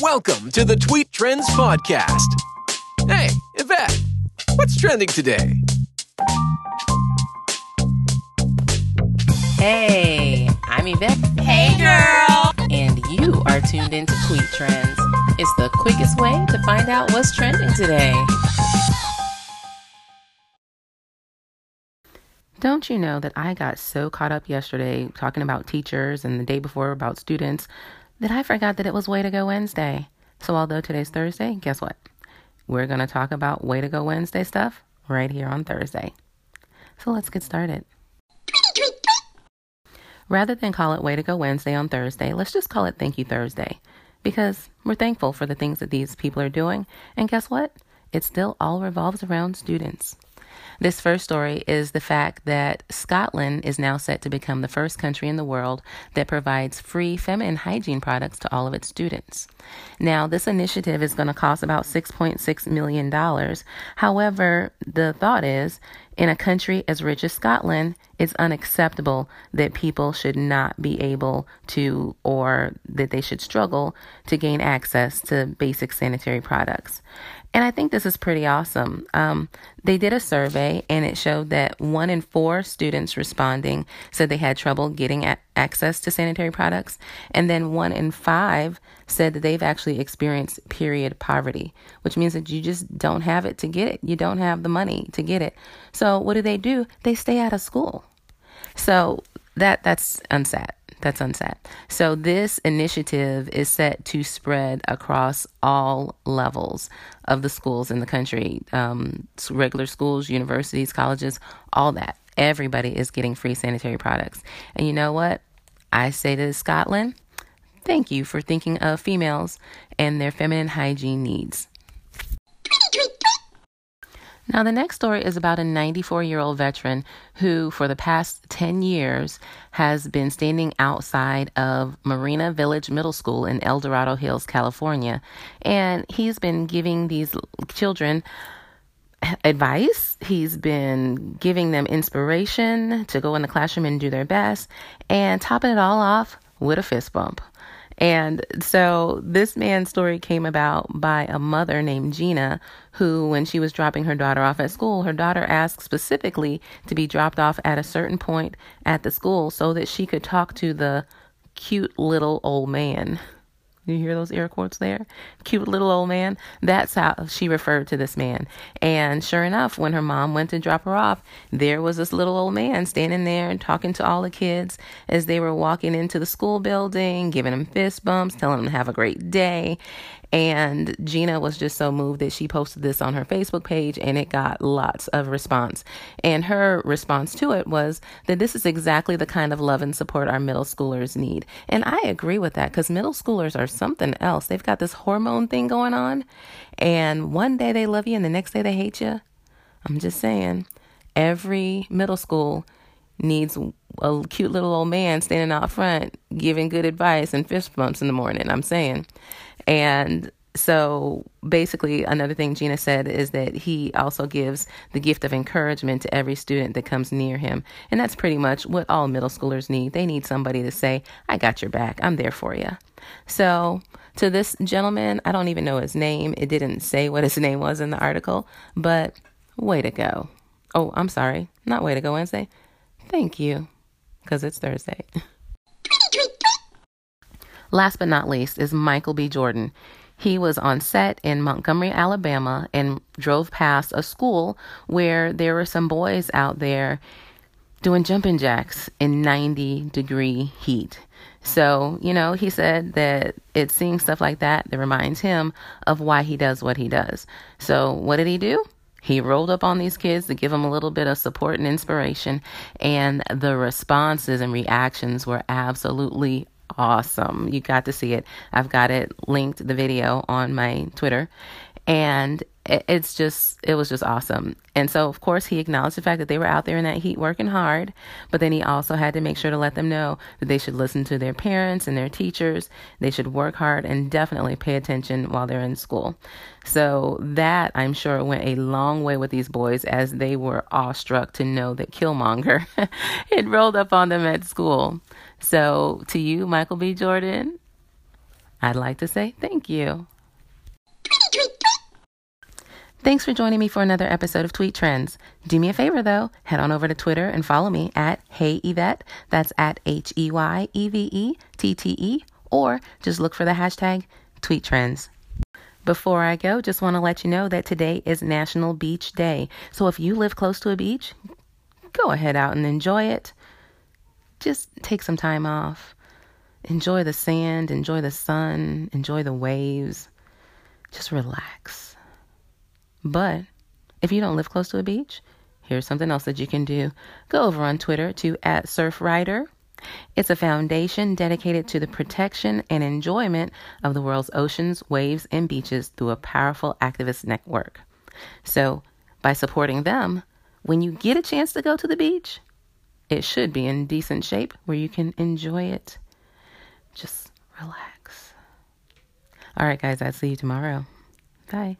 Welcome to the Tweet Trends Podcast. Hey, Yvette, what's trending today? Hey, I'm Yvette. Hey, girl. And you are tuned into Tweet Trends. It's the quickest way to find out what's trending today. Don't you know that I got so caught up yesterday talking about teachers and the day before about students that I forgot that it was Way to Go Wednesday. So although today's Thursday, guess what? We're going to talk about Way to Go Wednesday stuff right here on Thursday. So let's get started. Rather than call it Way to Go Wednesday on Thursday, let's just call it Thank You Thursday, because we're thankful for the things that these people are doing. And guess what? It still all revolves around students. This first story is the fact that Scotland is now set to become the first country in the world that provides free feminine hygiene products to all of its students. Now, this initiative is going to cost about $6.6 million. However, the thought is, in a country as rich as Scotland, it's unacceptable that people should not be able to, or that they should struggle to gain access to basic sanitary products. And I think this is pretty awesome. They did a survey, and it showed that 1 in 4 students responding said they had trouble getting access to sanitary products. And then 1 in 5 said that they've actually experienced period poverty, which means that you just don't have it to get it. You don't have the money to get it. So what do? They stay out of school. So that's unsat. That's unsat. So this initiative is set to spread across all levels of the schools in the country, regular schools, universities, colleges, all that. Everybody is getting free sanitary products. And you know what? I say to Scotland, thank you for thinking of females and their feminine hygiene needs. Now, the next story is about a 94-year-old veteran who, for the past 10 years, has been standing outside of Marina Village Middle School in El Dorado Hills, California. And he's been giving these children advice. He's been giving them inspiration to go in the classroom and do their best, and topping it all off with a fist bump. And so this man's story came about by a mother named Gina, who, when she was dropping her daughter off at school, her daughter asked specifically to be dropped off at a certain point at the school so that she could talk to the cute little old man. You hear those air quotes there? Cute little old man. That's how she referred to this man. And sure enough, when her mom went to drop her off, there was this little old man standing there and talking to all the kids as they were walking into the school building, giving them fist bumps, telling them to have a great day. And Gina was just so moved that she posted this on her Facebook page, and it got lots of response. And her response to it was that this is exactly the kind of love and support our middle schoolers need. And I agree with that, because middle schoolers are something else. They've got this hormone thing going on, and one day they love you and the next day they hate you. I'm just saying, every middle school needs a cute little old man standing out front giving good advice and fist bumps in the morning. I'm saying. And so basically, another thing Gina said is that he also gives the gift of encouragement to every student that comes near him. And that's pretty much what all middle schoolers need. They need somebody to say, I got your back. I'm there for you. So to this gentleman, I don't even know his name. It didn't say what his name was in the article, but way to go. Oh, I'm sorry. Not Way to Go Wednesday. Thank you. Because it's Thursday. Last but not least is Michael B. Jordan. He was on set in Montgomery, Alabama, and drove past a school where there were some boys out there doing jumping jacks in 90-degree heat. So, you know, he said that it's seeing stuff like that reminds him of why he does what he does. So what did he do? He rolled up on these kids to give them a little bit of support and inspiration, and the responses and reactions were absolutely awesome. You got to see it. I've got it linked, the video, on my Twitter, and it was just awesome. And so, of course, he acknowledged the fact that they were out there in that heat working hard, but then he also had to make sure to let them know that they should listen to their parents and their teachers. They should work hard and definitely pay attention while they're in school. So that, I'm sure, went a long way with these boys, as they were awestruck to know that Killmonger had rolled up on them at school. So to you, Michael B. Jordan, I'd like to say thank you. Thanks for joining me for another episode of Tweet Trends. Do me a favor, though. Head on over to Twitter and follow me at HeyYvette. That's at HeyYvette, or just look for the hashtag TweetTrends. Before I go, just want to let you know that today is National Beach Day. So if you live close to a beach, go ahead out and enjoy it. Just take some time off. Enjoy the sand, enjoy the sun, enjoy the waves. Just relax. But if you don't live close to a beach, here's something else that you can do. Go over on Twitter to @Surfrider. It's a foundation dedicated to the protection and enjoyment of the world's oceans, waves, and beaches through a powerful activist network. So by supporting them, when you get a chance to go to the beach, it should be in decent shape where you can enjoy it. Just relax. All right, guys, I'll see you tomorrow. Bye.